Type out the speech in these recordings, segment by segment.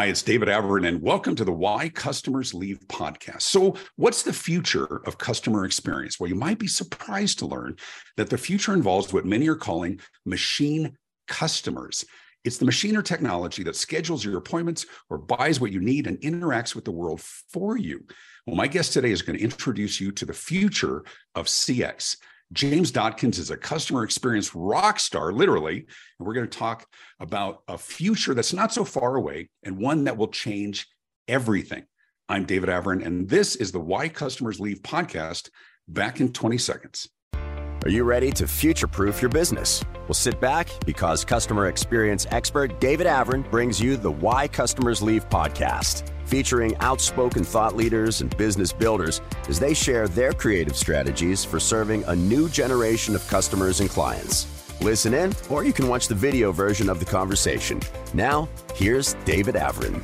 Hi, it's David Avrin, and welcome to the Why Customers Leave podcast. So what's the future of customer experience? Well, you might be surprised to learn that the future involves what many are calling machine customers. It's the machine or technology that schedules your appointments or buys what you need and interacts with the world for you. Well, my guest today is going to introduce you to the future of CX. James Dodkins is a customer experience rock star, literally, and we're going to talk about a future that's not so far away and one that will change everything. I'm David Avrin, and this is the Why Customers Leave podcast, back in 20 seconds. Are you ready to future-proof your business? Well, sit back because customer experience expert David Avrin brings you the Why Customers Leave podcast, featuring outspoken thought leaders and business builders as they share their creative strategies for serving a new generation of customers and clients. Listen in, or you can watch the video version of the conversation. Now, here's David Avrin.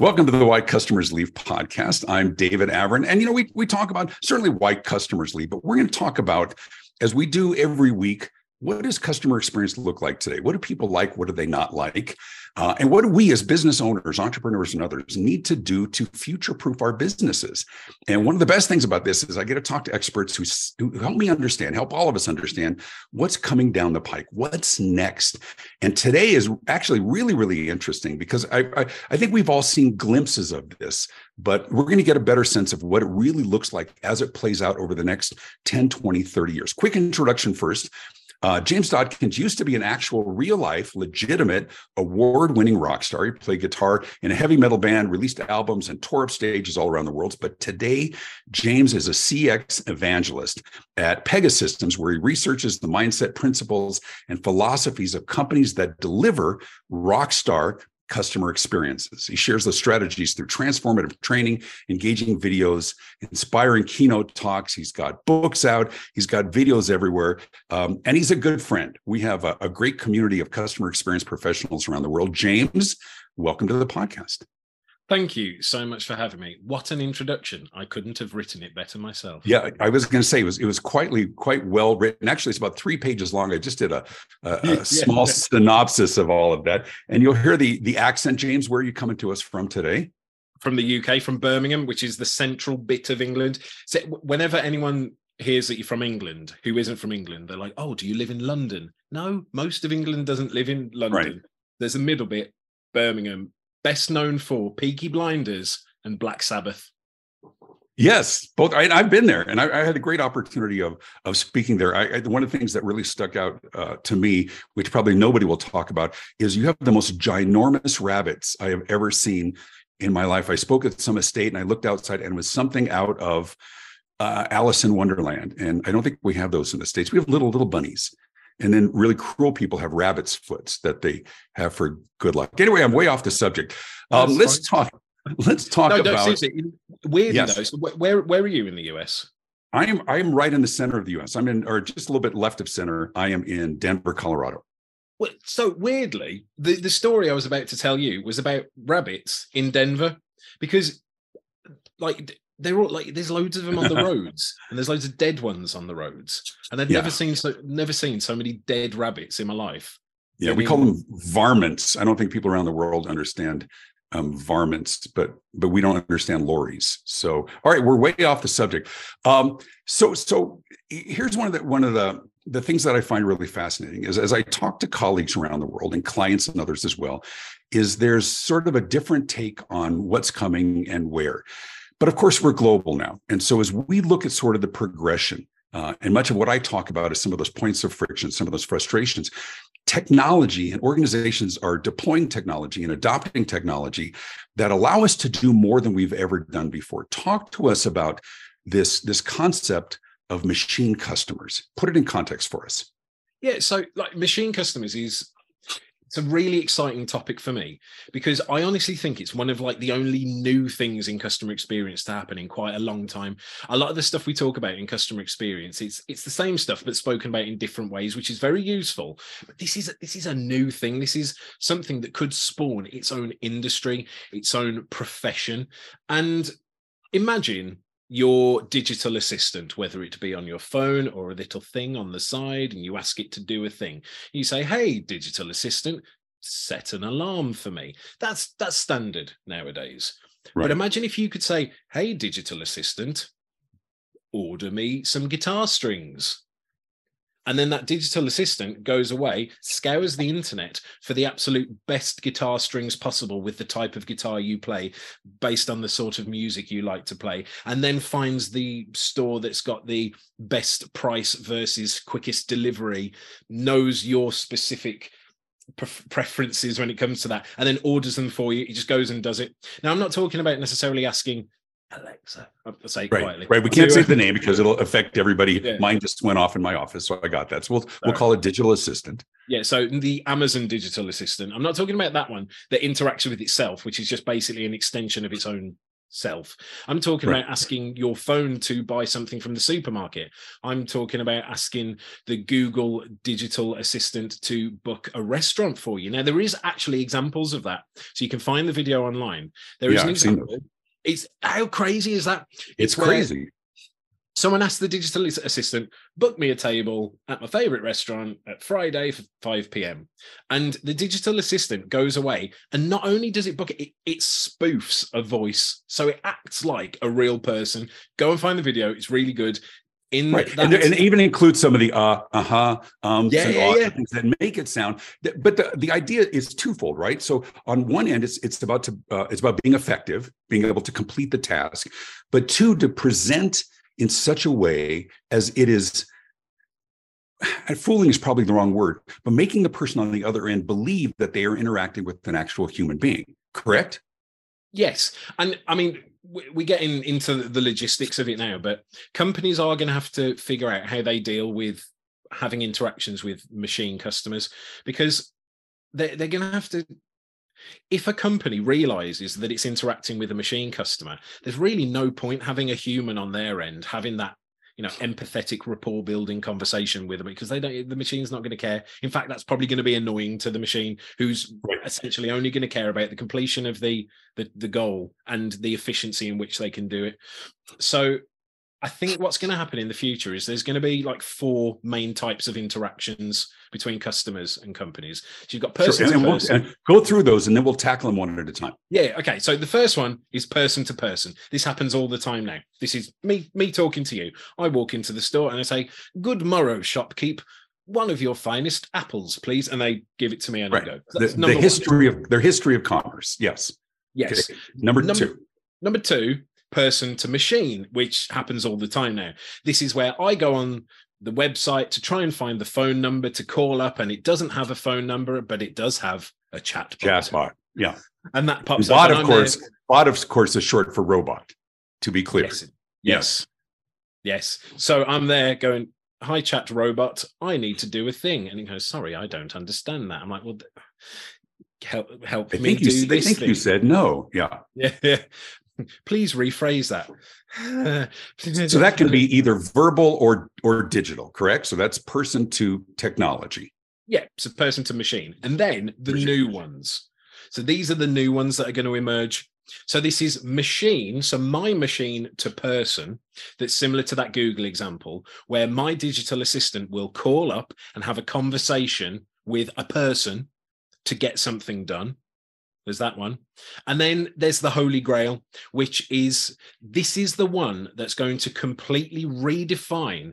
Welcome to the Why Customers Leave podcast. I'm David Avrin. And, we talk about certainly why customers leave, but we're going to talk about, as we do every week, what does customer experience look like today? What do people like? What do they not like? And what do we as business owners, entrepreneurs, and others need to do to future-proof our businesses? And one of the best things about this is I get to talk to experts who help me understand, help all of us understand what's coming down the pike, what's next. And today is actually really, really interesting because I think we've all seen glimpses of this, but we're going to get a better sense of what it really looks like as it plays out over the next 10, 20, 30 years. Quick introduction first. James Dodkins used to be an actual real-life, legitimate, award-winning rock star. He played guitar in a heavy metal band, released albums, and toured stages all around the world. But today, James is a CX evangelist at Pega Systems, where he researches the mindset, principles, and philosophies of companies that deliver rock star customer experiences. He shares the strategies through transformative training, engaging videos, inspiring keynote talks. He's got books out. He's got videos everywhere. And he's a good friend. We have a great community of customer experience professionals around the world. James, welcome to the podcast. Thank you so much for having me. What an introduction. I couldn't have written it better myself. Yeah, I was going to say it was quite well written. Actually, it's about 3 pages long. I just did a small synopsis of all of that. And you'll hear the accent. James, where are you coming to us from today? From the UK, from Birmingham, which is the central bit of England. So whenever anyone hears that you're from England, who isn't from England, they're like, oh, do you live in London? No, most of England doesn't live in London. Right. There's a middle bit, Birmingham. Best known for Peaky Blinders and Black Sabbath. Yes, both. I've been there, and I had a great opportunity of speaking there. One of the things that really stuck out to me, which probably nobody will talk about, is you have the most ginormous rabbits I have ever seen in my life. I spoke at some estate, and I looked outside, and it was something out of Alice in Wonderland. And I don't think we have those in the States. We have little bunnies. And then really cruel people have rabbit's foots that they have for good luck. Anyway, I'm way off the subject. Let's talk about... Weird, yes. Though. So where are you in the U.S.? I am right in the center of the U.S. or just a little bit left of center. I am in Denver, Colorado. Well, so weirdly, the story I was about to tell you was about rabbits in Denver, because they're all there's loads of them on the roads, and there's loads of dead ones on the roads, and I've never seen so many dead rabbits in my life. Yeah, we call them varmints. I don't think people around the world understand varmints, but we don't understand lorries. So, all right, we're way off the subject. So here's one of the things that I find really fascinating is, as I talk to colleagues around the world and clients and others as well, is there's sort of a different take on what's coming and where. But of course, we're global now. And so as we look at sort of the progression, and much of what I talk about is some of those points of friction, some of those frustrations, technology and organizations are deploying technology and adopting technology that allow us to do more than we've ever done before. Talk to us about this concept of machine customers. Put it in context for us. Yeah, so machine customers it's a really exciting topic for me, because I honestly think it's one of the only new things in customer experience to happen in quite a long time. A lot of the stuff we talk about in customer experience, it's the same stuff but spoken about in different ways, which is very useful. But this is a new thing. This is something that could spawn its own industry, its own profession. And imagine your digital assistant, whether it be on your phone or a little thing on the side, and you ask it to do a thing. You say, hey, digital assistant, set an alarm for me. That's standard nowadays. Right. But imagine if you could say, hey, digital assistant, order me some guitar strings. And then that digital assistant goes away, scours the internet for the absolute best guitar strings possible with the type of guitar you play based on the sort of music you like to play, and then finds the store that's got the best price versus quickest delivery, knows your specific preferences when it comes to that, and then orders them for you. It just goes and does it. Now, I'm not talking about necessarily asking Alexa, I'll say quietly. Right, we can't say the name because it'll affect everybody. Yeah. Mine just went off in my office, so I got that. So we'll call it digital assistant. Yeah, so the Amazon digital assistant. I'm not talking about that one that interacts with itself, which is just basically an extension of its own self. I'm talking about asking your phone to buy something from the supermarket. I'm talking about asking the Google digital assistant to book a restaurant for you. Now, there is actually examples of that. So you can find the video online. There is an example. It's how crazy is that? It's crazy. Someone asked the digital assistant, book me a table at my favorite restaurant at Friday for 5 p.m. And the digital assistant goes away. And not only does it book it, it spoofs a voice. So it acts like a real person. Go and find the video. It's really good. And even include some of the things that make it sound. But the idea is twofold, right? So on one end, it's about being effective, being able to complete the task, but two, to present in such a way as it is. Fooling is probably the wrong word, but making the person on the other end believe that they are interacting with an actual human being. Correct? Yes, and I mean, we're getting into the logistics of it now, but companies are going to have to figure out how they deal with having interactions with machine customers, because they're going to have to, if a company realizes that it's interacting with a machine customer, there's really no point having a human on their end, having that, you know, empathetic rapport building conversation with them, because the machine's not going to care. In fact, that's probably going to be annoying to the machine, who's essentially only going to care about the completion of the goal and the efficiency in which they can do it. So I think what's going to happen in the future is there's going to be like 4 main types of interactions between customers and companies. So you've got person to person. We'll go through those and then we'll tackle them one at a time. Yeah. Okay. So the first one is person to person. This happens all the time now. This is me talking to you. I walk into the store and I say, good morrow, shopkeep. One of your finest apples, please. And they give it to me and I go. So the history of commerce. Yes. Yes. Okay. Number two. Number two. Person to machine, which happens all the time now. This is where I go on the website to try and find the phone number to call up, and it doesn't have a phone number, but it does have a chatbot. Yeah, and that pops up. Bot, of course, is short for robot. To be clear, yes. So I'm there going, "Hi, chat robot, I need to do a thing," and it goes, "Sorry, I don't understand that." I'm like, "Well, help me do this thing." I think you said no. Yeah. Please rephrase that. So that can be either verbal or digital, correct? So that's person to technology. Yeah, so person to machine. And then the new ones. So these are the new ones that are going to emerge. So this is machine. So my machine to person, that's similar to that Google example, where my digital assistant will call up and have a conversation with a person to get something done. There's that one. And then there's the Holy Grail, which is, this is the one that's going to completely redefine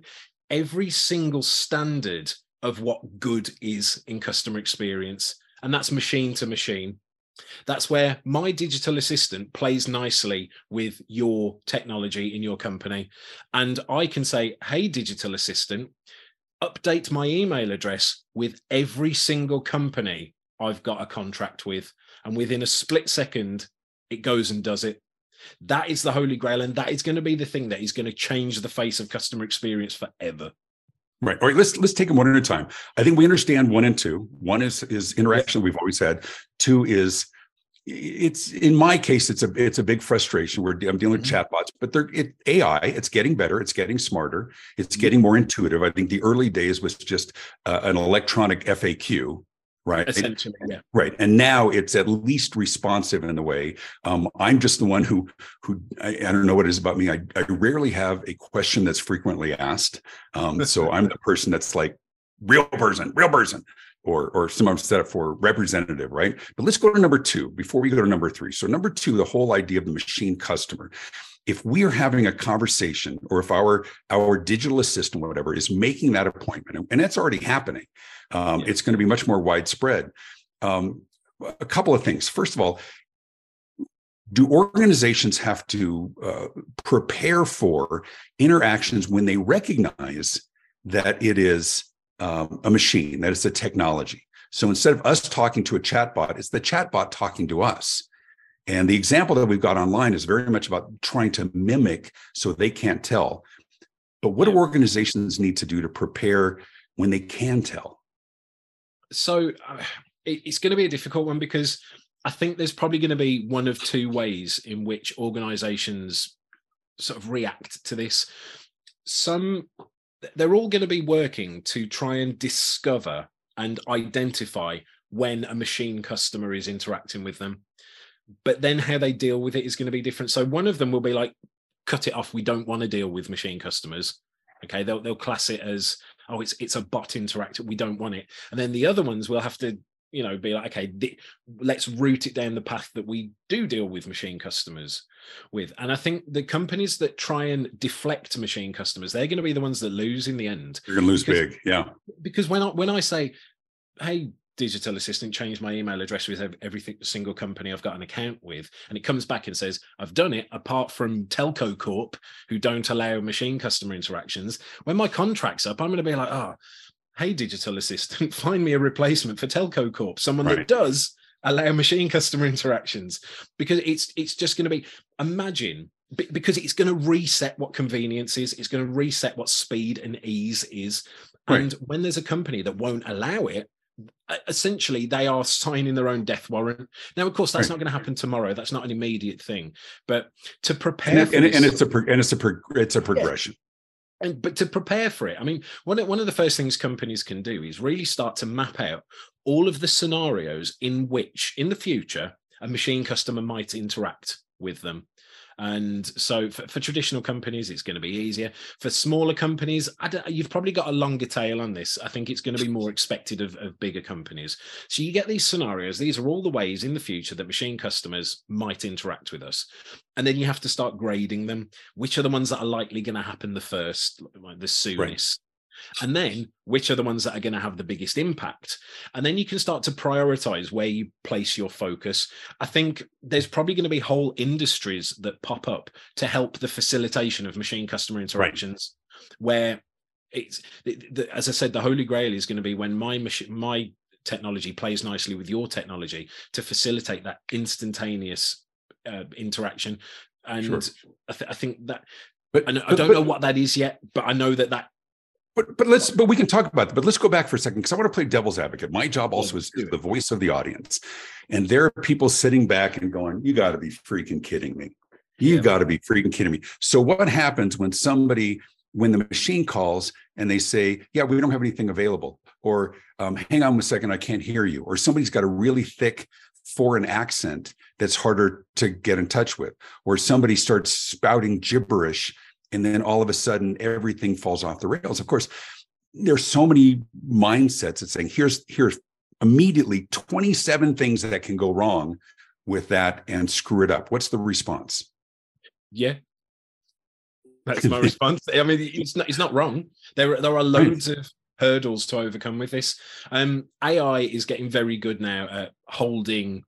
every single standard of what good is in customer experience. And that's machine to machine. That's where my digital assistant plays nicely with your technology in your company. And I can say, hey, digital assistant, update my email address with every single company I've got a contract with. And within a split second, it goes and does it. That is the Holy Grail. And that is going to be the thing that is going to change the face of customer experience forever. Right. All right. Let's take them one at a time. I think we understand one and two. One is interaction we've always had. Two is, it's, in my case, it's a big frustration. I'm dealing with chatbots, but AI. It's getting better. It's getting smarter. It's getting more intuitive. I think the early days was just an electronic FAQ. Right. Essentially, yeah. Right. And now it's at least responsive in the way. I'm just the one who I don't know what it is about me. I rarely have a question that's frequently asked. So I'm the person that's like, real person, or sometimes set up for representative, right? But let's go to number two before we go to number three. So number two, the whole idea of the machine customer. If we are having a conversation, or if our digital assistant, whatever, is making that appointment, and that's already happening, it's going to be much more widespread. A couple of things. First of all, do organizations have to prepare for interactions when they recognize that it is a machine, that it's a technology? So instead of us talking to a chatbot, it's the chatbot talking to us. And the example that we've got online is very much about trying to mimic so they can't tell. But what do organizations need to do to prepare when they can tell? So it's going to be a difficult one, because I think there's probably going to be one of two ways in which organizations sort of react to this. Some, they're all going to be working to try and discover and identify when a machine customer is interacting with them. But then how they deal with it is going to be different. So one of them will be like, cut it off. We don't want to deal with machine customers. Okay, they'll class it as, oh, it's a bot interactive. We don't want it. And then the other ones will have to, you know, be like, okay, let's route it down the path that we do deal with machine customers with. And I think the companies that try and deflect machine customers, they're going to be the ones that lose in the end. You're going to lose big, yeah. Because when I say, hey, digital assistant, change my email address with every single company I've got an account with, and it comes back and says, I've done it, apart from Telco Corp, who don't allow machine customer interactions. When my contract's up, I'm going to be like, oh, hey, digital assistant, find me a replacement for Telco Corp, someone that does allow machine customer interactions. Because it's just going to be, imagine, because it's going to reset what convenience is, it's going to reset what speed and ease is. Right. And when there's a company that won't allow it, essentially they are signing their own death warrant. Now, of course, that's not going to happen tomorrow. That's not an immediate thing, but to prepare it's a progression. Yeah. And but to prepare for it, I mean, one of the first things companies can do is really start to map out all of the scenarios in which, in the future, a machine customer might interact with them. And so for traditional companies, it's going to be easier. For smaller companies, you've probably got a longer tail on this. I think it's going to be more expected of bigger companies. So you get these scenarios. These are all the ways in the future that machine customers might interact with us. And then you have to start grading them. Which are the ones that are likely going to happen the first, the soonest? Right. And then which are the ones that are going to have the biggest impact? And then you can start to prioritize where you place your focus. I think there's probably going to be whole industries that pop up to help the facilitation of machine customer interactions, where it's, as I said, the holy grail is going to be when my technology plays nicely with your technology to facilitate that instantaneous interaction. And I think that, I don't know what that is yet, but I know that. But we can talk about that. But let's go back for a second, because I want to play devil's advocate. My job also is the voice of the audience. And there are people sitting back and going, you got to be freaking kidding me. You got to be freaking kidding me. So what happens when the machine calls and they say, yeah, we don't have anything available, or hang on a second, I can't hear you, or somebody's got a really thick foreign accent that's harder to get in touch with, or somebody starts spouting gibberish, and then all of a sudden, everything falls off the rails. Of course, there's so many mindsets that's saying, here's immediately 27 things that can go wrong with that and screw it up. What's the response? Yeah, that's my response. I mean, it's not wrong. There are loads of hurdles to overcome with this. AI is getting very good now at holding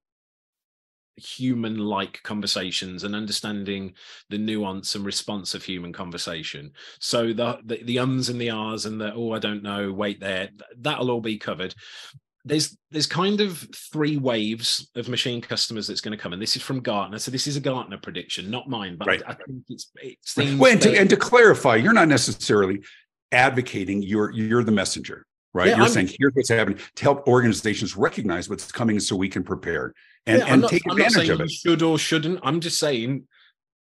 human-like conversations and understanding the nuance and response of human conversation. So the ums and the ahs and the, oh, I don't know, wait there, that'll all be covered. There's kind of three waves of machine customers that's going to come, and this is from Gartner. So this is a Gartner prediction, not mine, but I think it's things. Well, and to clarify, you're not necessarily advocating. You're the messenger, right? Yeah, you're saying here's what's happening to help organizations recognize what's coming, so we can prepare. And take advantage of it. I'm not saying you should or shouldn't. I'm just saying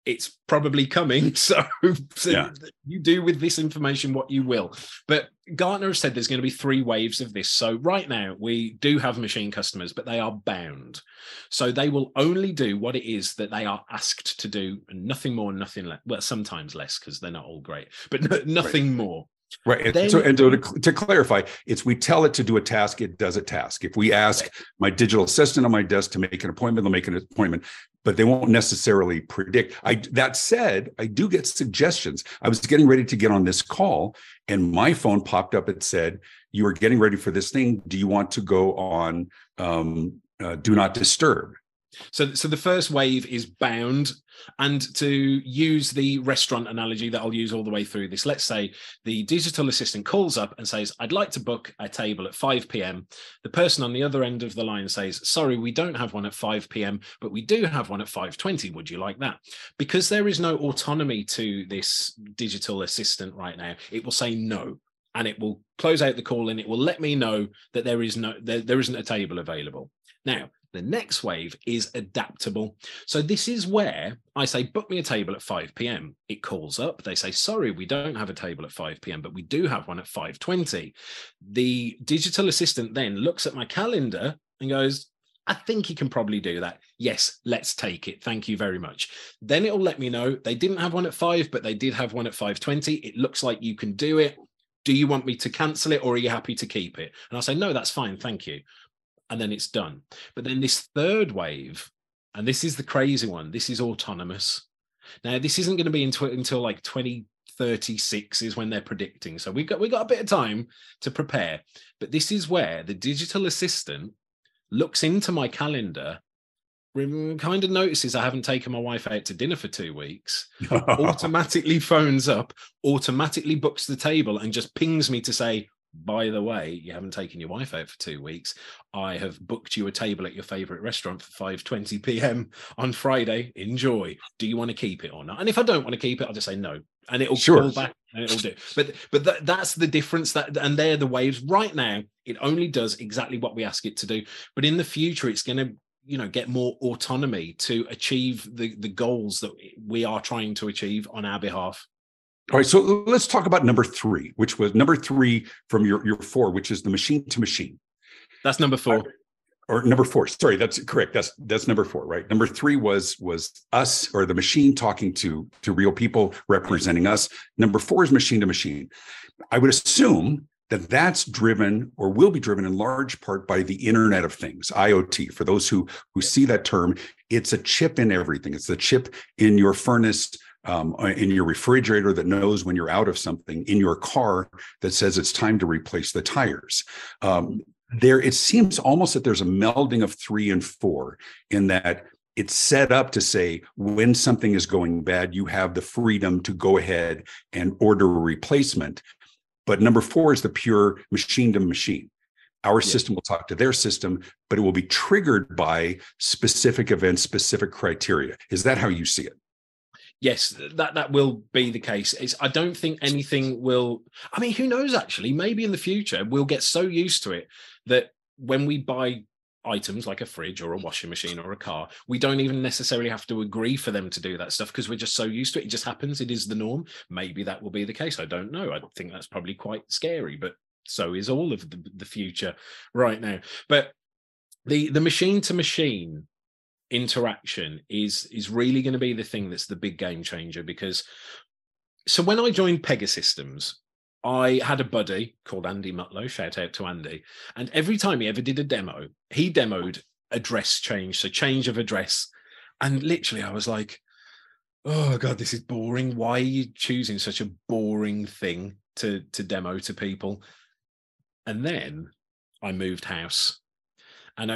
it's probably coming. So you do with this information what you will. But Gartner has said there's going to be three waves of this. So right now we do have machine customers, but they are bound. So they will only do what it is that they are asked to do, and nothing more, nothing less. Well, sometimes less, because they're not all great, but nothing more. task. Right. Then, and so to clarify, it's we tell it to do a task, it does a task. If we ask my digital assistant on my desk to make an appointment, they'll make an appointment, but they won't necessarily predict. That said, I do get suggestions. I was getting ready to get on this call and my phone popped up. It said, you are getting ready for this thing. Do you want to go on do not disturb? So the first wave is bound. And to use the restaurant analogy that I'll use all the way through this, let's say the digital assistant calls up and says, I'd like to book a table at 5 p.m. The person on the other end of the line says, sorry, we don't have one at 5 p.m., but we do have one at 5:20. Would you like that? Because there is no autonomy to this digital assistant right now. It will say no, and it will close out the call, and it will let me know that there isn't a table available. Now, the next wave is adaptable. So this is where I say, book me a table at 5 p.m. It calls up. They say, sorry, we don't have a table at 5 p.m., but we do have one at 5:20. The digital assistant then looks at my calendar and goes, I think he can probably do that. Yes, let's take it. Thank you very much. Then it'll let me know they didn't have one at 5, but they did have one at 5:20. It looks like you can do it. Do you want me to cancel it or are you happy to keep it? And I'll say, no, that's fine. Thank you. And then it's done. But then this third wave, and this is the crazy one, this is autonomous. Now, this isn't going to be until like 2036 is when they're predicting. So we've got a bit of time to prepare. But this is where the digital assistant looks into my calendar, kind of notices I haven't taken my wife out to dinner for 2 weeks, automatically phones up, automatically books the table, and just pings me to say, by the way, you haven't taken your wife out for 2 weeks. I have booked you a table at your favorite restaurant for 5:20 p.m. on Friday. Enjoy. Do you want to keep it or not? And if I don't want to keep it, I'll just say no. And it'll call back and it'll do. But that's the difference. And they're the waves. Right now, it only does exactly what we ask it to do. But in the future, it's going to get more autonomy to achieve the goals that we are trying to achieve on our behalf. All right, so let's talk about number 3, which was number 3 from your 4, which is the machine to machine. That's number 4. Or number 4, sorry, that's correct. That's number 4, right? Number 3 was us, or the machine talking to real people representing us. Number 4 is machine to machine. I would assume that that's driven, or will be driven in large part, by the Internet of Things, IoT. For those who see that term, it's a chip in everything. It's the chip in your furnace, in your refrigerator that knows when you're out of something, in your car that says it's time to replace the tires. It seems almost that there's a melding of 3 and 4 in that it's set up to say when something is going bad, you have the freedom to go ahead and order a replacement. But number 4 is the pure machine to machine. Our system will talk to their system, but it will be triggered by specific events, specific criteria. Is that how you see it? Yes, that will be the case. I don't think anything will, who knows actually, maybe in the future we'll get so used to it that when we buy items like a fridge or a washing machine or a car, we don't even necessarily have to agree for them to do that stuff because we're just so used to it. It just happens. It is the norm. Maybe that will be the case. I don't know. I think that's probably quite scary, but so is all of the future right now. But the machine to machine interaction is really going to be the thing that's the big game changer. Because so when I joined Pega Systems, I had a buddy called Andy Mutlow, shout out to Andy, and every time he ever did a demo, he demoed address change, so change of address, and literally I was like, oh god, this is boring. Why are you choosing such a boring thing to demo to people? And then I moved house, and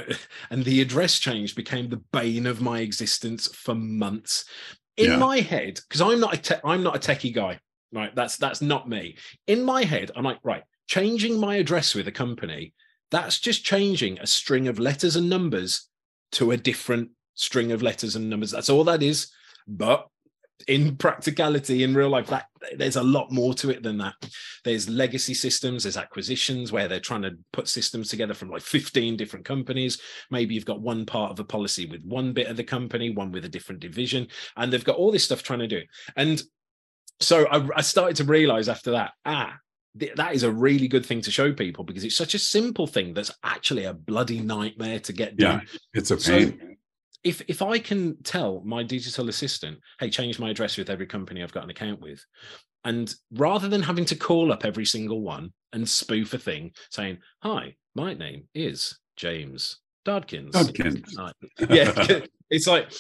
the address change became the bane of my existence for months. In my head, because I'm not a techie guy, right? That's not me. In my head, I'm like, right, changing my address with a company, that's just changing a string of letters and numbers to a different string of letters and numbers. That's all that is. But in practicality, in real life, that there's a lot more to it than that. There's legacy systems, there's acquisitions where they're trying to put systems together from like 15 different companies. Maybe you've got one part of a policy with one bit of the company, one with a different division, and they've got all this stuff trying to do it. And so I started to realize after that, that is a really good thing to show people, because it's such a simple thing that's actually a bloody nightmare to get done. Yeah, it's a pain. So, If I can tell my digital assistant, hey, change my address with every company I've got an account with, And rather than having to call up every single one and spoof a thing saying, hi, my name is James Dodkins. Yeah, it's like,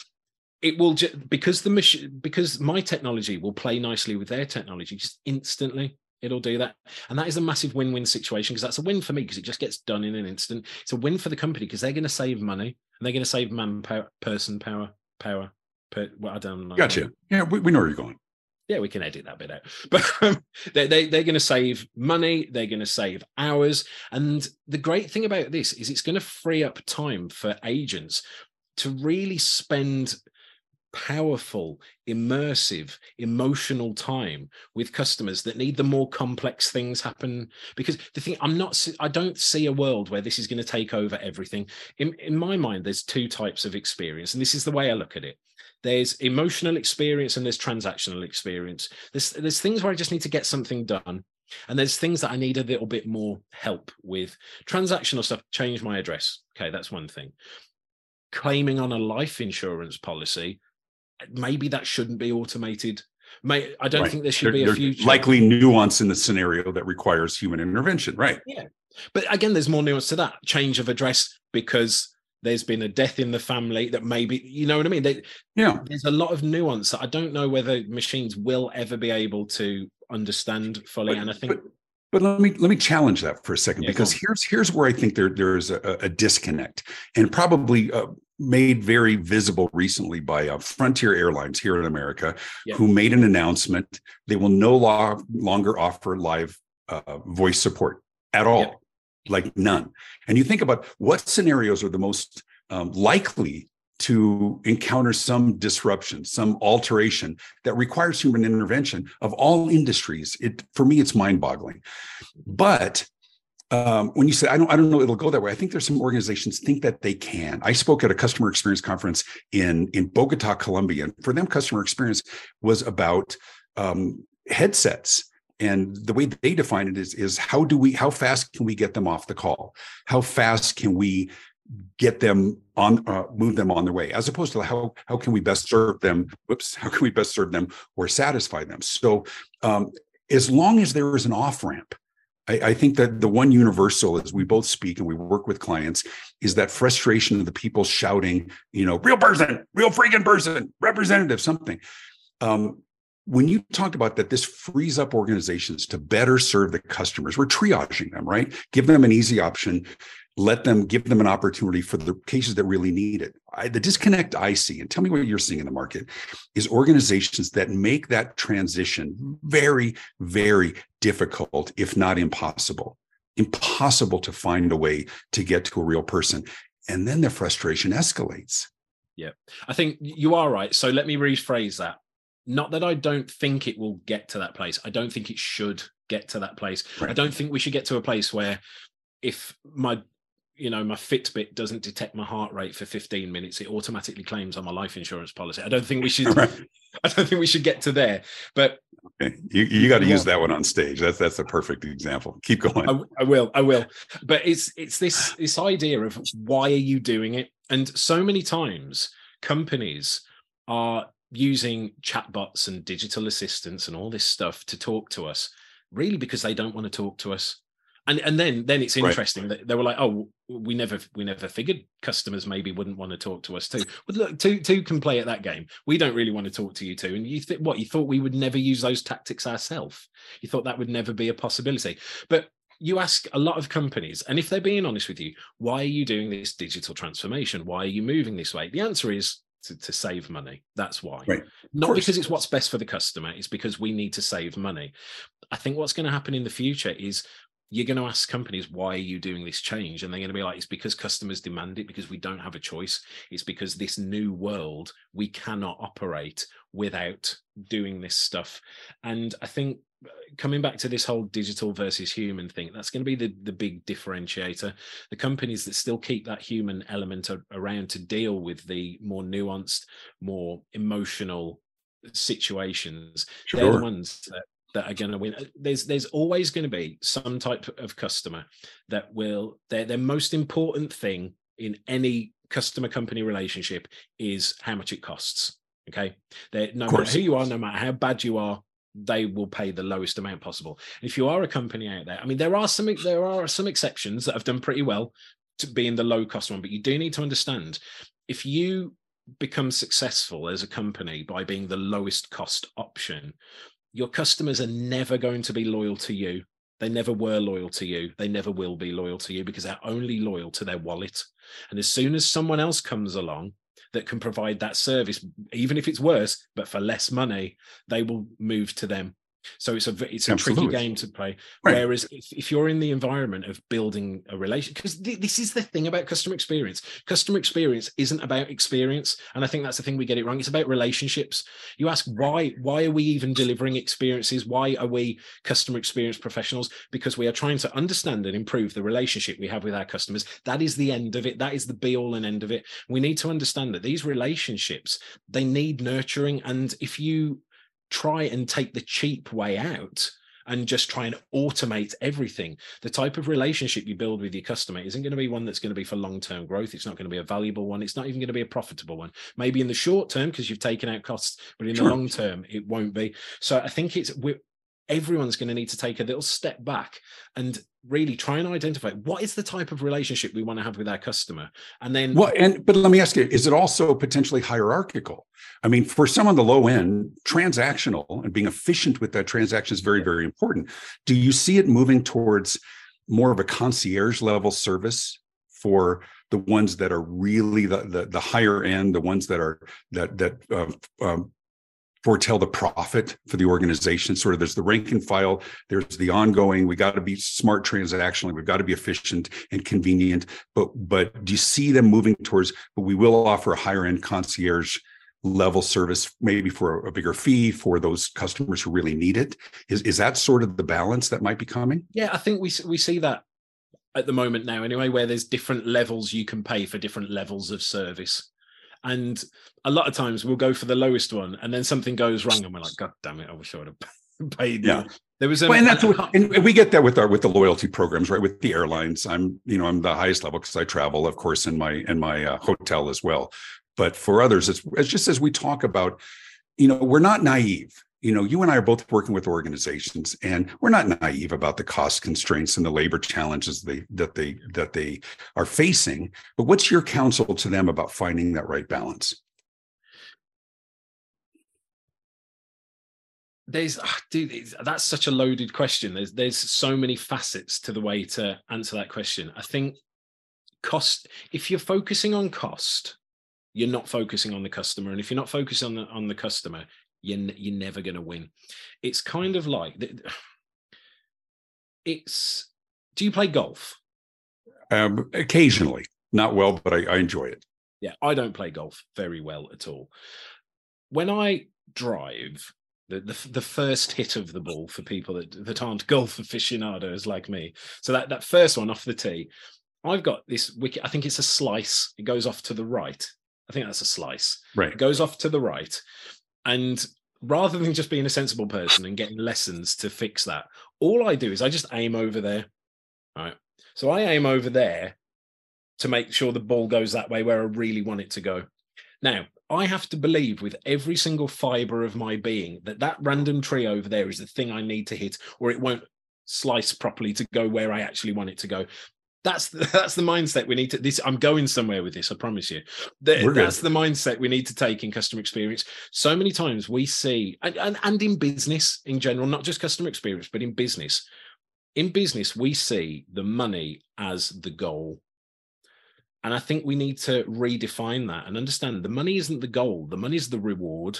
it will just, because the machine, because my technology will play nicely with their technology, just instantly it'll do that. And that is a massive win-win situation, because that's a win for me because it just gets done in an instant. It's a win for the company because they're going to save money and they're going to save manpower, person power. Well, I don't know. Gotcha. Yeah, we know where you're going. Yeah, we can edit that bit out. But they're going to save money. They're going to save hours. And the great thing about this is it's going to free up time for agents to really spend powerful, immersive, emotional time with customers that need the more complex things happen. Because the thing, I don't see a world where this is going to take over everything. In my mind, there's two types of experience, and this is the way I look at it. There's emotional experience and there's transactional experience. There's things where I just need to get something done, and there's things that I need a little bit more help with. Transactional stuff, change my address. Okay, that's one thing. Claiming on a life insurance policy, maybe that shouldn't be automated. I don't think there should be a future. Likely nuance in the scenario that requires human intervention, right? Yeah. But again, there's more nuance to that. Change of address because there's been a death in the family that maybe, you know what I mean? There's a lot of nuance that I don't know whether machines will ever be able to understand fully. And I think... But let me challenge that for a second, because here's where I think there's a disconnect, and probably made very visible recently by Frontier Airlines here in America, who made an announcement they will no longer offer live voice support at all, like none. And you think about what scenarios are the most likely to encounter some disruption, some alteration that requires human intervention of all industries. For me, it's mind-boggling. But when you say, I don't know it'll go that way, I think there's some organizations think that they can. I spoke at a customer experience conference in Bogota, Colombia. And for them, customer experience was about headsets. And the way they define it is how fast can we get them off the call? How fast can we get them on, move them on their way, as opposed to how can we best serve them? How can we best serve them or satisfy them? So as long as there is an off-ramp, I think that the one universal, as we both speak and we work with clients, is that frustration of the people shouting, real person, real freaking person, representative, something. When you talked about that, this frees up organizations to better serve the customers. We're triaging them, right? Give them an easy option. Give them an opportunity for the cases that really need it. The disconnect I see, and tell me what you're seeing in the market, is organizations that make that transition very, very difficult, if not impossible. Impossible to find a way to get to a real person. And then the frustration escalates. Yeah, I think you are right. So let me rephrase that. Not that I don't think it will get to that place. I don't think it should get to that place. Right. I don't think we should get to a place where if my Fitbit doesn't detect my heart rate for 15 minutes, it automatically claims on my life insurance policy. I don't think we should. Right. I don't think we should get to there. But you got to use that one on stage. That's a perfect example. Keep going. I will. But it's this idea of why are you doing it? And so many times companies are using chatbots and digital assistants and all this stuff to talk to us, really because they don't want to talk to us. And then it's interesting that they were like, oh, we never figured customers maybe wouldn't want to talk to us too. But look, two can play at that game. We don't really want to talk to you too. And you thought we would never use those tactics ourselves? You thought that would never be a possibility? But you ask a lot of companies, and if they're being honest with you, why are you doing this digital transformation? Why are you moving this way? The answer is to save money. That's why. Right. Not because it's what's best for the customer. It's because we need to save money. I think what's going to happen in the future is you're going to ask companies, why are you doing this change? And they're going to be like, it's because customers demand it, because we don't have a choice. It's because this new world, we cannot operate without doing this stuff. And I think coming back to this whole digital versus human thing, that's going to be the big differentiator. The companies that still keep that human element around to deal with the more nuanced, more emotional situations, they're the ones that are going to win. There's always going to be some type of customer that will, their most important thing in any customer company relationship is how much it costs. Okay, no matter who you are, no matter how bad you are, they will pay the lowest amount possible. If you are a company out there, I mean, there are some exceptions that have done pretty well to being the low cost one, but you do need to understand, if you become successful as a company by being the lowest cost option, your customers are never going to be loyal to you. They never were loyal to you. They never will be loyal to you, because they're only loyal to their wallet. And as soon as someone else comes along that can provide that service, even if it's worse, but for less money, they will move to them. So it's a tricky game to play. Right. Whereas if you're in the environment of building a relation, because this is the thing about customer experience. Customer experience isn't about experience. And I think that's the thing we get it wrong. It's about relationships. You ask, why are we even delivering experiences? Why are we customer experience professionals? Because we are trying to understand and improve the relationship we have with our customers. That is the end of it. That is the be all and end of it. We need to understand that these relationships, they need nurturing. And if you try and take the cheap way out and just try and automate everything, the type of relationship you build with your customer isn't going to be one that's going to be for long-term growth. It's not going to be a valuable one. It's not even going to be a profitable one. Maybe in the short term, because you've taken out costs, but in the long term, it won't be. So I think everyone's going to need to take a little step back and really try and identify what is the type of relationship we want to have with our customer. And then but let me ask you, is it also potentially hierarchical? I mean, for some on the low end, transactional and being efficient with that transaction is very, very important. Do you see it moving towards more of a concierge level service for the ones that are really the higher end, the ones that are foretell the profit for the organization? Sort of there's the rank and file, there's the ongoing, we got to be smart transactionally, we've got to be efficient and convenient, but do you see them moving towards, but we will offer a higher end concierge level service, maybe for a bigger fee for those customers who really need it? Is that sort of the balance that might be coming? Yeah, I think we see that at the moment now anyway, where there's different levels you can pay for different levels of service. And a lot of times we'll go for the lowest one and then something goes wrong and we're like, God damn it, I wish I would have paid. Yeah. There was and we get that with the loyalty programs, right? With the airlines, I'm the highest level because I travel, of course, in my hotel as well. But for others, it's just as we talk about, we're not naive. You and I are both working with organizations, and we're not naive about the cost constraints and the labor challenges that they are facing. But what's your counsel to them about finding that right balance? That's such a loaded question. There's so many facets to the way to answer that question. I think cost. If you're focusing on cost, you're not focusing on the customer, and if you're not focusing on the customer, you're never going to win. It's kind of like, do you play golf? Occasionally. Not well, but I enjoy it. Yeah, I don't play golf very well at all. When I drive, the first hit of the ball, for people that aren't golf aficionados like me, so that first one off the tee, I've got this wicket, I think it's a slice. It goes off to the right. I think that's a slice. Right. It goes off to the right. And rather than just being a sensible person and getting lessons to fix that, all I do is I just aim over there. All right. So I aim over there to make sure the ball goes that way where I really want it to go. Now, I have to believe with every single fiber of my being that random tree over there is the thing I need to hit, or it won't slice properly to go where I actually want it to go. That's the mindset we need to. I'm going somewhere with this, I promise you. That's the mindset we need to take in customer experience. So many times we see, and in business in general, not just customer experience, but in business. In business, we see the money as the goal. And I think we need to redefine that and understand the money isn't the goal. The money is the reward.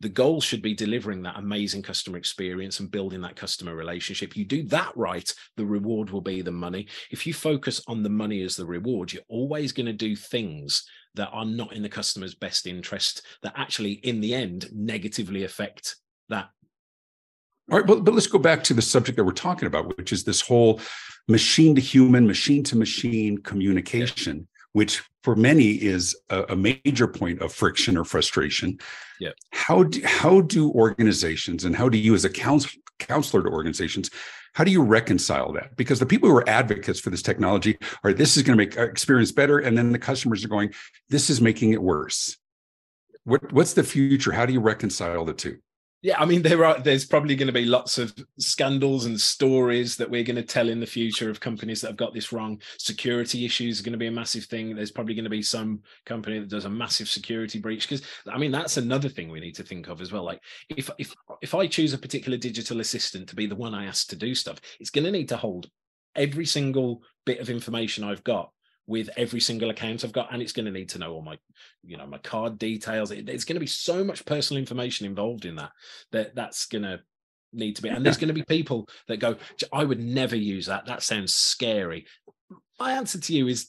The goal should be delivering that amazing customer experience and building that customer relationship. You do that right, the reward will be the money. If you focus on the money as the reward, you're always going to do things that are not in the customer's best interest, that actually, in the end, negatively affect that. All right, but let's go back to the subject that we're talking about, which is this whole machine-to-human, machine-to-machine communication. Yeah. Which for many is a major point of friction or frustration. Yeah. How do organizations, and how do you as a counselor to organizations, how do you reconcile that? Because the people who are advocates for this technology are, this is going to make our experience better, and then the customers are going, this is making it worse. What's the future? How do you reconcile the two? Yeah, I mean, there's probably going to be lots of scandals and stories that we're going to tell in the future of companies that have got this wrong. Security issues are going to be a massive thing. There's probably going to be some company that does a massive security breach, because, I mean, that's another thing we need to think of as well. Like, if I choose a particular digital assistant to be the one I ask to do stuff, it's going to need to hold every single bit of information I've got with every single account I've got, and it's going to need to know all my, my card details. There's going to be so much personal information involved in that's going to need to be, and there's going to be people that go, I would never use that. That sounds scary. My answer to you is,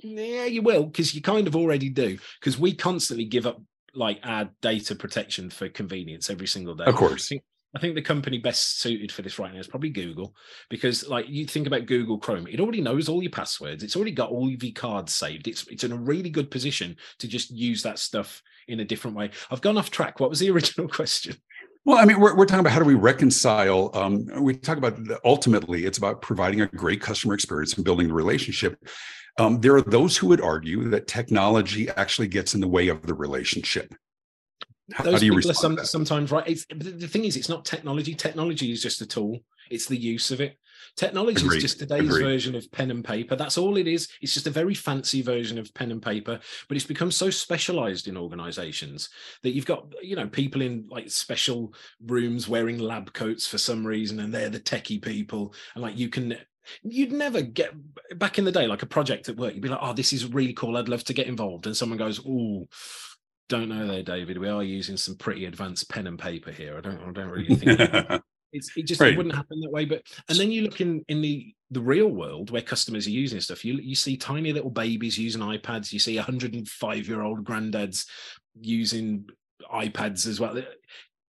yeah, you will, because you kind of already do, because we constantly give up like our data protection for convenience every single day. Of course. I think the company best suited for this right now is probably Google, because like you think about Google Chrome, it already knows all your passwords. It's already got all of your cards saved. It's in a really good position to just use that stuff in a different way. I've gone off track. What was the original question? Well, I mean, we're talking about how do we reconcile, we talk about ultimately it's about providing a great customer experience and building the relationship. There are those who would argue that technology actually gets in the way of the relationship. Those people are sometimes right. The thing is, it's not technology. Technology is just a tool. It's the use of it. Technology is just today's version of pen and paper. That's all it is. It's just a very fancy version of pen and paper, but it's become so specialized in organizations that you've got, people in like special rooms wearing lab coats for some reason, and they're the techie people. And like you'd never get back in the day, like a project at work, you'd be like, oh, this is really cool. I'd love to get involved. And someone goes, oh, don't know there, David. We are using some pretty advanced pen and paper here. I don't really think it wouldn't happen that way. But and then you look in the real world where customers are using stuff. You see tiny little babies using iPads. You see 105-year-old granddads using iPads as well.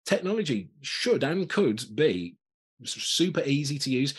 Technology should and could be super easy to use.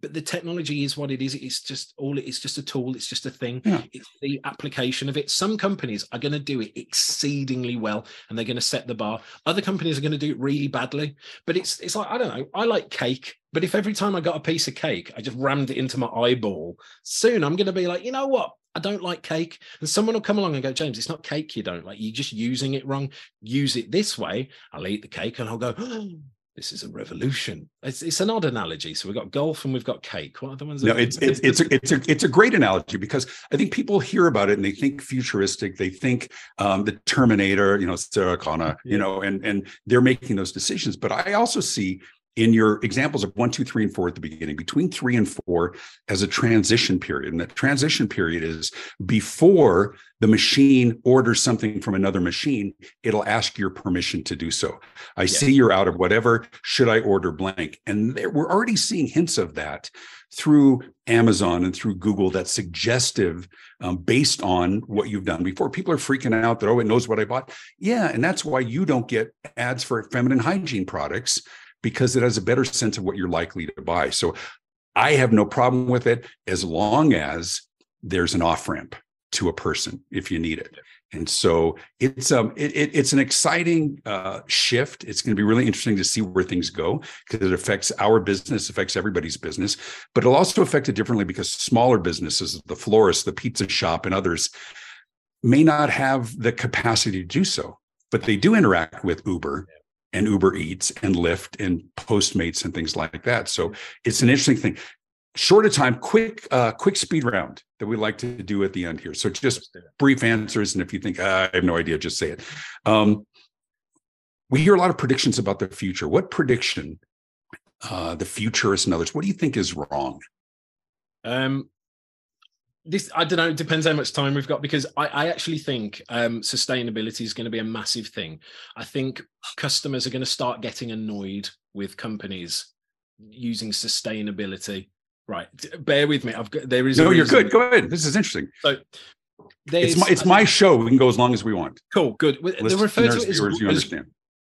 But the technology is what it is. It's just a tool. It's just a thing. Yeah. It's the application of it. Some companies are going to do it exceedingly well, and they're going to set the bar. Other companies are going to do it really badly. But it's like, I don't know. I like cake, but if every time I got a piece of cake, I just rammed it into my eyeball, soon I'm going to be like, you know what? I don't like cake. And someone will come along and go, James, it's not cake you don't like. You're just using it wrong. Use it this way. I'll eat the cake and I'll go, oh, this is a revolution. It's an odd analogy. So we've got golf and we've got cake. What are the ones? No, it's a great analogy, because I think people hear about it and they think futuristic. They think the Terminator, Sarah Connor, and they're making those decisions. But I also see in your examples of 1, 2, 3, and 4 at the beginning, between 3 and 4 as a transition period. And that transition period is before the machine orders something from another machine, it'll ask your permission to do so. I see you're out of whatever, should I order blank? And we're already seeing hints of that through Amazon and through Google that's suggestive based on what you've done before. People are freaking out that, oh, it knows what I bought. Yeah, and that's why you don't get ads for feminine hygiene products, because it has a better sense of what you're likely to buy. So I have no problem with it as long as there's an off-ramp to a person if you need it. And so it's an exciting shift. It's going to be really interesting to see where things go, because it affects our business, affects everybody's business, but it'll also affect it differently, because smaller businesses, the florist, the pizza shop, and others may not have the capacity to do so, but they do interact with Uber and Uber Eats and Lyft and Postmates and things like that. So it's an interesting thing. Short of time, quick speed round that we like to do at the end here. So just brief answers. And if you think, I have no idea, just say it. We hear a lot of predictions about the future. What prediction, the futurists and others, what do you think is wrong? I don't know, it depends how much time we've got, because I actually think sustainability is going to be a massive thing. I think customers are going to start getting annoyed with companies using sustainability. Right, bear with me. No, you're good. Go ahead. This is interesting. So it's my show. We can go as long as we want. Cool, good. They refer to it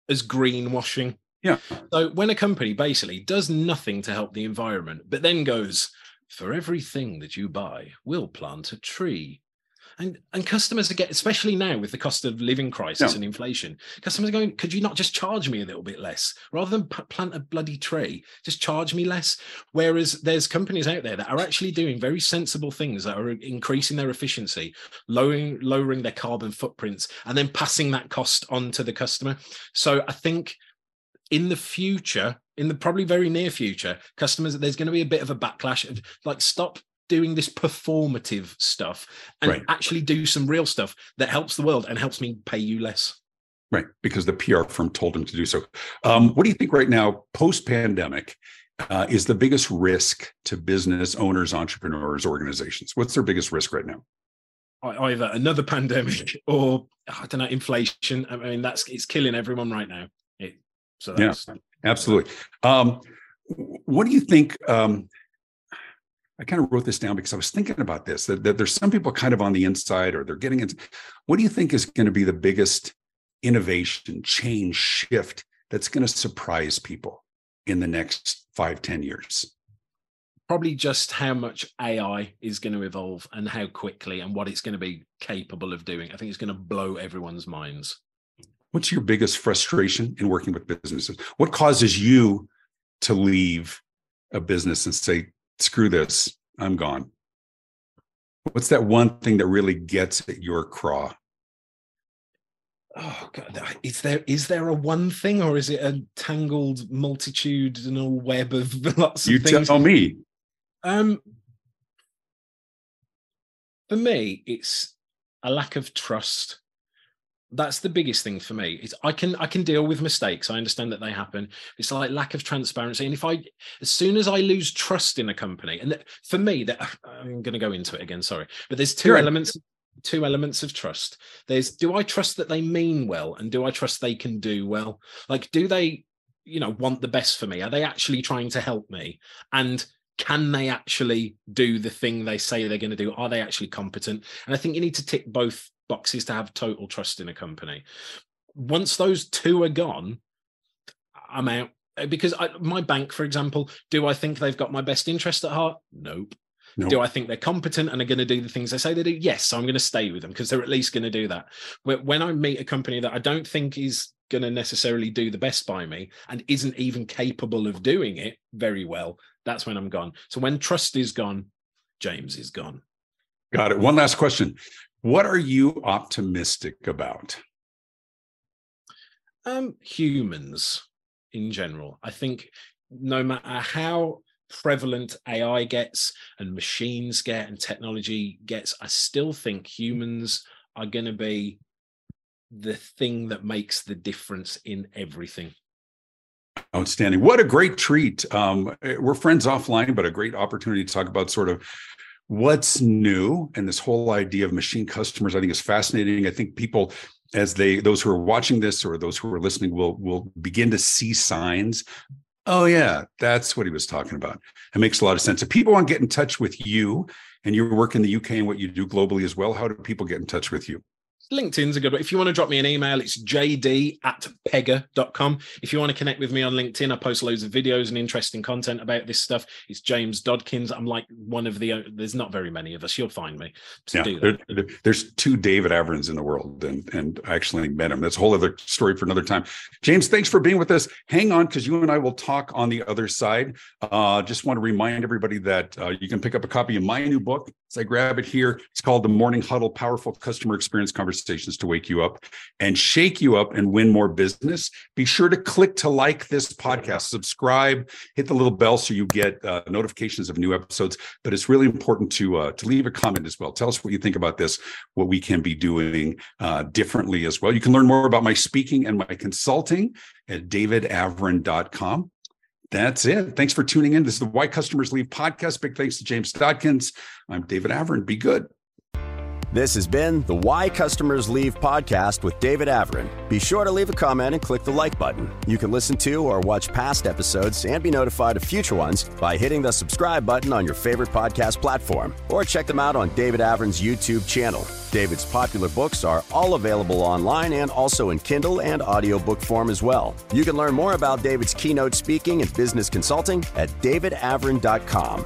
as greenwashing. Yeah. So when a company basically does nothing to help the environment, but then goes, for everything that you buy, we'll plant a tree. And customers get, especially now with the cost of living crisis and inflation, customers are going, could you not just charge me a little bit less? Rather than plant a bloody tree, just charge me less. Whereas there's companies out there that are actually doing very sensible things that are increasing their efficiency, lowering their carbon footprints, and then passing that cost on to the customer. So I think in the future, in the probably very near future, customers, there's going to be a bit of a backlash of like, stop doing this performative stuff and actually do some real stuff that helps the world and helps me pay you less. Right, because the PR firm told them to do so. What do you think right now, post-pandemic, is the biggest risk to business owners, entrepreneurs, organizations? What's their biggest risk right now? Either another pandemic or, I don't know, inflation. I mean, it's killing everyone right now. Absolutely. What do you think? I kind of wrote this down because I was thinking about this, that there's some people kind of on the inside or they're getting into. What do you think is going to be the biggest innovation, change, shift that's going to surprise people in the next 5-10 years? Probably just how much AI is going to evolve and how quickly and what it's going to be capable of doing. I think it's going to blow everyone's minds. What's your biggest frustration in working with businesses? What causes you to leave a business and say, screw this, I'm gone? What's that one thing that really gets at your craw? Oh God, is there a one thing, or is it a tangled multitudinal web of lots of things? You tell me. For me, it's a lack of trust. That's the biggest thing for me. It's I can deal with mistakes. I understand that they happen. It's like lack of transparency. And as soon as I lose trust in a company, and for me, I'm going to go into it again. Sorry, but there's two elements of trust. There's, do I trust that they mean well, and do I trust they can do well? Like, do they, want the best for me? Are they actually trying to help me? And can they actually do the thing they say they're going to do? Are they actually competent? And I think you need to tick both boxes to have total trust in a company. Once those two are gone, I'm out. Because my bank, for example, do I think they've got my best interest at heart? Nope. No. Do I think they're competent and are going to do the things they say they do? Yes, so I'm going to stay with them because they're at least going to do that. But when I meet a company that I don't think is going to necessarily do the best by me and isn't even capable of doing it very well, that's when I'm gone. So when trust is gone, James is gone. Got it. One last question. What are you optimistic about? Humans in general. I think no matter how prevalent AI gets and machines get and technology gets, I still think humans are going to be the thing that makes the difference in everything. Outstanding. What a great treat. We're friends offline, but a great opportunity to talk about sort of what's new, and this whole idea of machine customers, I think, is fascinating. I think people, as those who are watching this or those who are listening, will begin to see signs. Oh, yeah, that's what he was talking about. It makes a lot of sense. If people want to get in touch with you, and you work in the UK and what you do globally as well, how do people get in touch with you? LinkedIn's a good one. If you want to drop me an email, it's jd@pega.com. If you want to connect with me on LinkedIn, I post loads of videos and interesting content about this stuff. It's James Dodkins. I'm like one of the, there's not very many of us. You'll find me. So yeah, do that. There's two David Avrins in the world, and I actually met him. That's a whole other story for another time. James, thanks for being with us. Hang on, because you and I will talk on the other side. Just want to remind everybody that you can pick up a copy of my new book. As I grab it here, it's called The Morning Huddle, Powerful Customer Experience Conversations to Wake You Up and Shake You Up and Win More Business. Be sure to click to like this podcast, subscribe, hit the little bell so you get notifications of new episodes. But it's really important to leave a comment as well. Tell us what you think about this, what we can be doing differently as well. You can learn more about my speaking and my consulting at davidavrin.com. That's it. Thanks for tuning in. This is the Why Customers Leave podcast. Big thanks to James Dodkins. I'm David Avrin. Be good. This has been the Why Customers Leave podcast with David Avrin. Be sure to leave a comment and click the like button. You can listen to or watch past episodes and be notified of future ones by hitting the subscribe button on your favorite podcast platform, or check them out on David Avrin's YouTube channel. David's popular books are all available online and also in Kindle and audiobook form as well. You can learn more about David's keynote speaking and business consulting at davidavrin.com.